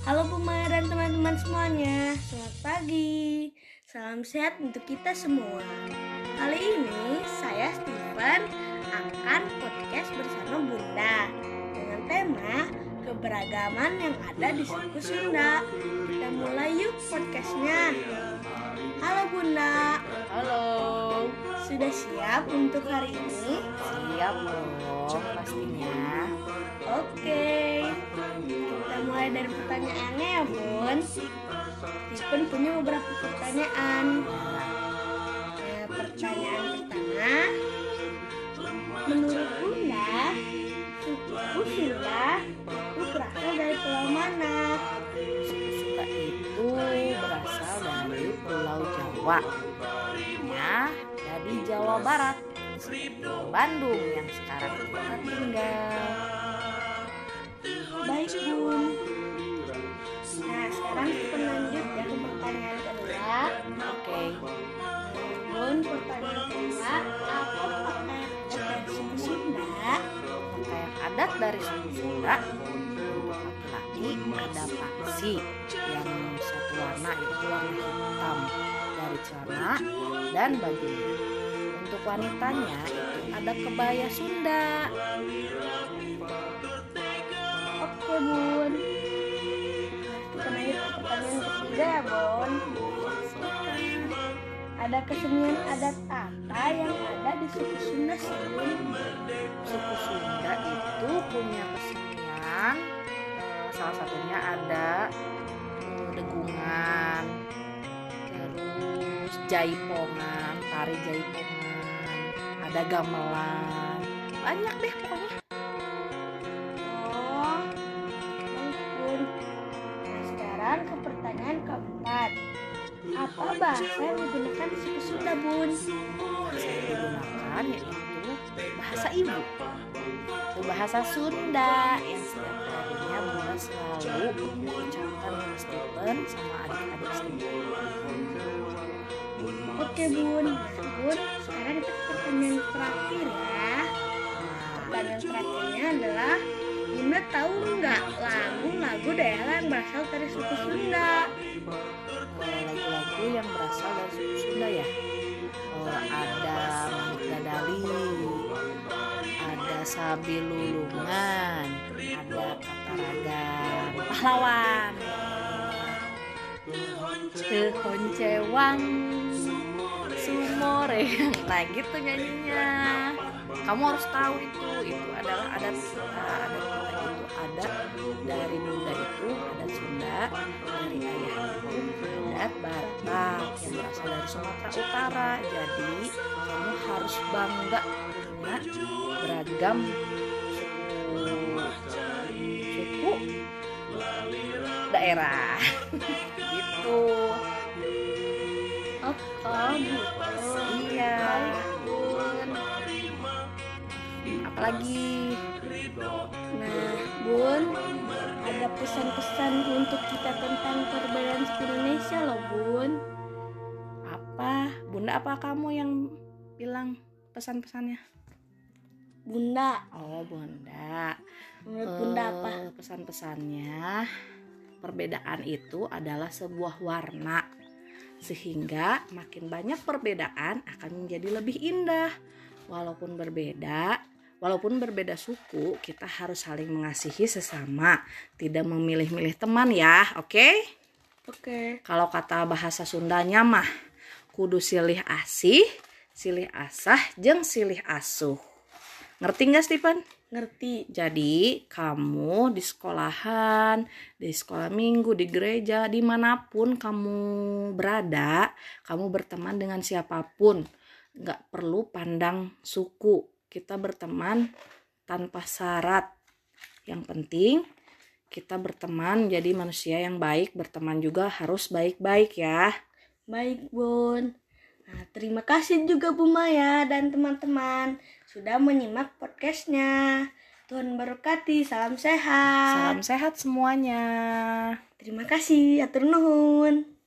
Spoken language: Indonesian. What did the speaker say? Halo Bu Maya dan teman-teman semuanya, selamat pagi. Salam sehat untuk kita semua. Kali ini saya Stephen akan podcast bersama Bunda dengan tema keberagaman yang ada di suku Sunda. Kita mulai yuk podcastnya. Halo Bunda. Halo. Sudah siap untuk hari ini? Siap loh, pastinya. Oke. Kita mulai dari pertanyaannya ya Bun. Stephen punya beberapa pertanyaan. Pertanyaan pertama, menurut Bunda, suku Sunda itu berasal dari pulau mana? Suku Sunda itu berasal dari Pulau Jawa, ya, dari Jawa Barat, Bandung yang sekarang kita tinggal. Baik Bun. Nah, sekarang kita lanjut ya ke pertanyaan kedua. Oke. Bun, pertanyaan kedua, apa pakaian adat suku Sunda? Pakaian adat dari suku Sunda untuk laki-laki ada paksi yang satu warna, yaitu warna hitam dari celana dan bajunya. Untuk wanitanya itu ada kebaya Sunda. Oke Bun. Ya, Bun. Ada kesenian adat apa yang ada di suku Sunda sih? Suku Sunda itu punya kesenian, salah satunya ada degungan, terus jaipongan, tari jaipongan, ada gamelan, banyak deh pokoknya. Ke pertanyaan keempat, apa bahasa yang digunakan di suku Sunda Bun? Bahasa yang digunakan yaitu bahasa ibu, itu bahasa Sunda yang setiap harinya Bunda selalu mengucapkan sama Stephen sama adik-adik Stephen. Oke Bun, sekarang kita ke pertanyaan terakhir ya. Pertanyaan terakhirnya adalah, Bunda tahu nggak lagu-lagu daerah yang berasal dari suku Sunda? Lagu-lagu yang berasal dari suku Sunda ya, ada Manik Dadali, ada Sabi Lulungan, ada Kataragan Pahlawan, Tehoncewang Sumore. Nah gitu nyanyinya. Kamu harus tahu itu adalah adat kita. Adat kita itu adat dari Bunda, itu adat Sunda, dari ayah itu adat Batak yang berasal dari Sumatera Utara. Jadi kamu harus bangga karena beragam suku daerah gitu. Oh, iya. Apalagi, nah Bun, ada pesan-pesan untuk kita tentang perbedaan suku Indonesia loh Bun. Apa Bunda, apa kamu yang bilang pesan-pesannya? Bunda. Oh Bunda. Menurut Bunda apa pesan-pesannya? Perbedaan itu adalah sebuah warna, sehingga makin banyak perbedaan akan menjadi lebih indah. Walaupun berbeda suku, kita harus saling mengasihi sesama, tidak memilih-milih teman ya, oke? Oke. Kalau kata bahasa Sundanya mah, kudu silih asih, silih asah, jeung silih asuh. Ngerti nggak Stephen? Ngerti. Jadi kamu di sekolahan, di sekolah minggu, di gereja, dimanapun kamu berada, kamu berteman dengan siapapun. Nggak perlu pandang suku, kita berteman tanpa syarat. Yang penting kita berteman jadi manusia yang baik, berteman juga harus baik-baik ya. Baik Bun. Nah, terima kasih juga Bu Maya dan teman-teman sudah menyimak podcastnya. Tuhan berkati, salam sehat. Salam sehat semuanya. Terima kasih, atur nuhun.